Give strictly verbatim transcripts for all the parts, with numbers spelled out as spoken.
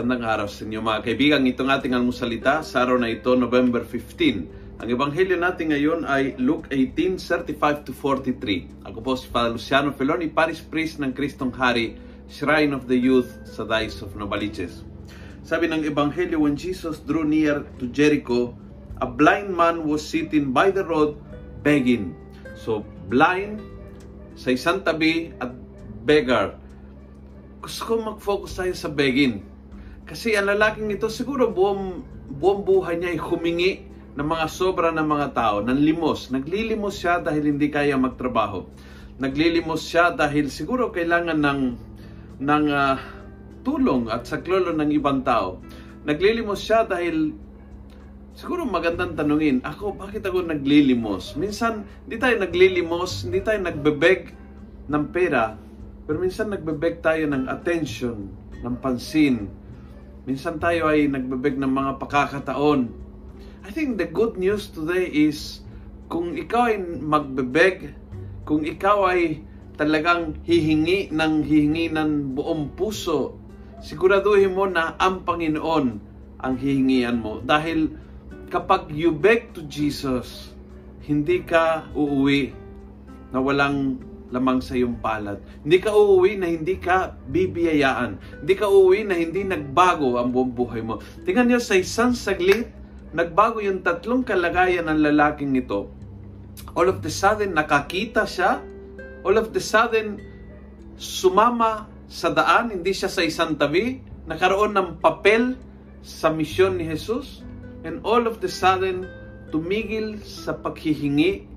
Magandang araw sa inyo mga kaibigan. Itong ating almusalita sa araw na ito, November fifteen. Ang ebanghelyo natin ngayon ay Luke eighteen, thirty-five to forty-three. Ako po si Father Luciano Filoni, Parish Priest ng Kristong Hari Shrine of the Youth sa Dice of Novaliches. Sabi ng ebanghelyo, when Jesus drew near to Jericho, a blind man was sitting by the road begging. So, blind sa isang tabi at beggar. Gusto ko mag-focus tayo sa begging. Kasi ang lalaking ito, siguro buong, buong buhay niya ay humingi ng mga sobra ng mga tao, ng limos. Naglilimos siya dahil hindi kaya magtrabaho. Naglilimos siya dahil siguro kailangan ng, ng uh, tulong at saklolo ng ibang tao. Naglilimos siya dahil siguro magandang tanungin, ako, bakit ako naglilimos? Minsan, hindi tayo naglilimos, hindi tayo nagbebeg ng pera, pero minsan nagbebeg tayo ng attention, ng pansin. Minsan tayo ay nagbebeg ng mga pakakataon. I think the good news today is kung ikaw ay magbebeg, kung ikaw ay talagang hihingi ng hihingi ng buong puso, siguraduhin mo na ang Panginoon ang hihingian mo. Dahil kapag you beg to Jesus, hindi ka uuwi na walang lamang sa iyong palad. Hindi ka uuwi na hindi ka bibiyayaan. Hindi ka uuwi na hindi nagbago ang buong buhay mo. Tingnan niyo, sa isang saglit, nagbago yung tatlong kalagayan ng lalaking ito. All of the sudden, nakakita siya. All of the sudden, sumama sa daan. Hindi siya sa isang tabi. Nakaroon ng papel sa misyon ni Jesus. And all of the sudden, tumigil sa paghihingi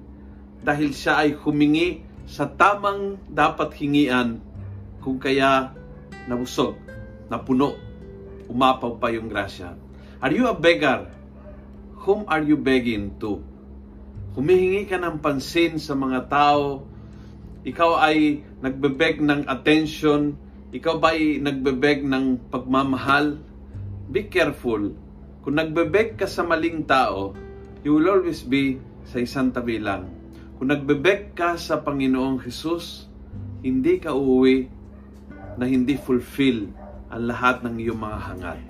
dahil siya ay humingi sa tamang dapat hingian, kung kaya nabusog, napuno, umapaw pa yung grasya. Are you a beggar? Whom are you begging to? Humihingi ka ng pansin sa mga tao. Ikaw ay nagbebeg ng attention. Ikaw ba ay nagbebeg ng pagmamahal? Be careful. Kung nagbebeg ka sa maling tao, you will always be sa isang tabi lang. Kung nagbebeg ka sa Panginoong Jesus, hindi ka uuwi na hindi fulfill ang lahat ng iyong mga hangat.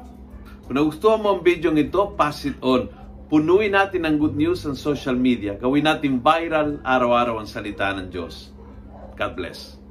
Kung nagustuhan mo ang video ito, pass it on. Punuin natin ang good news sa social media. Gawin natin viral araw-araw ang salita ng Diyos. God bless.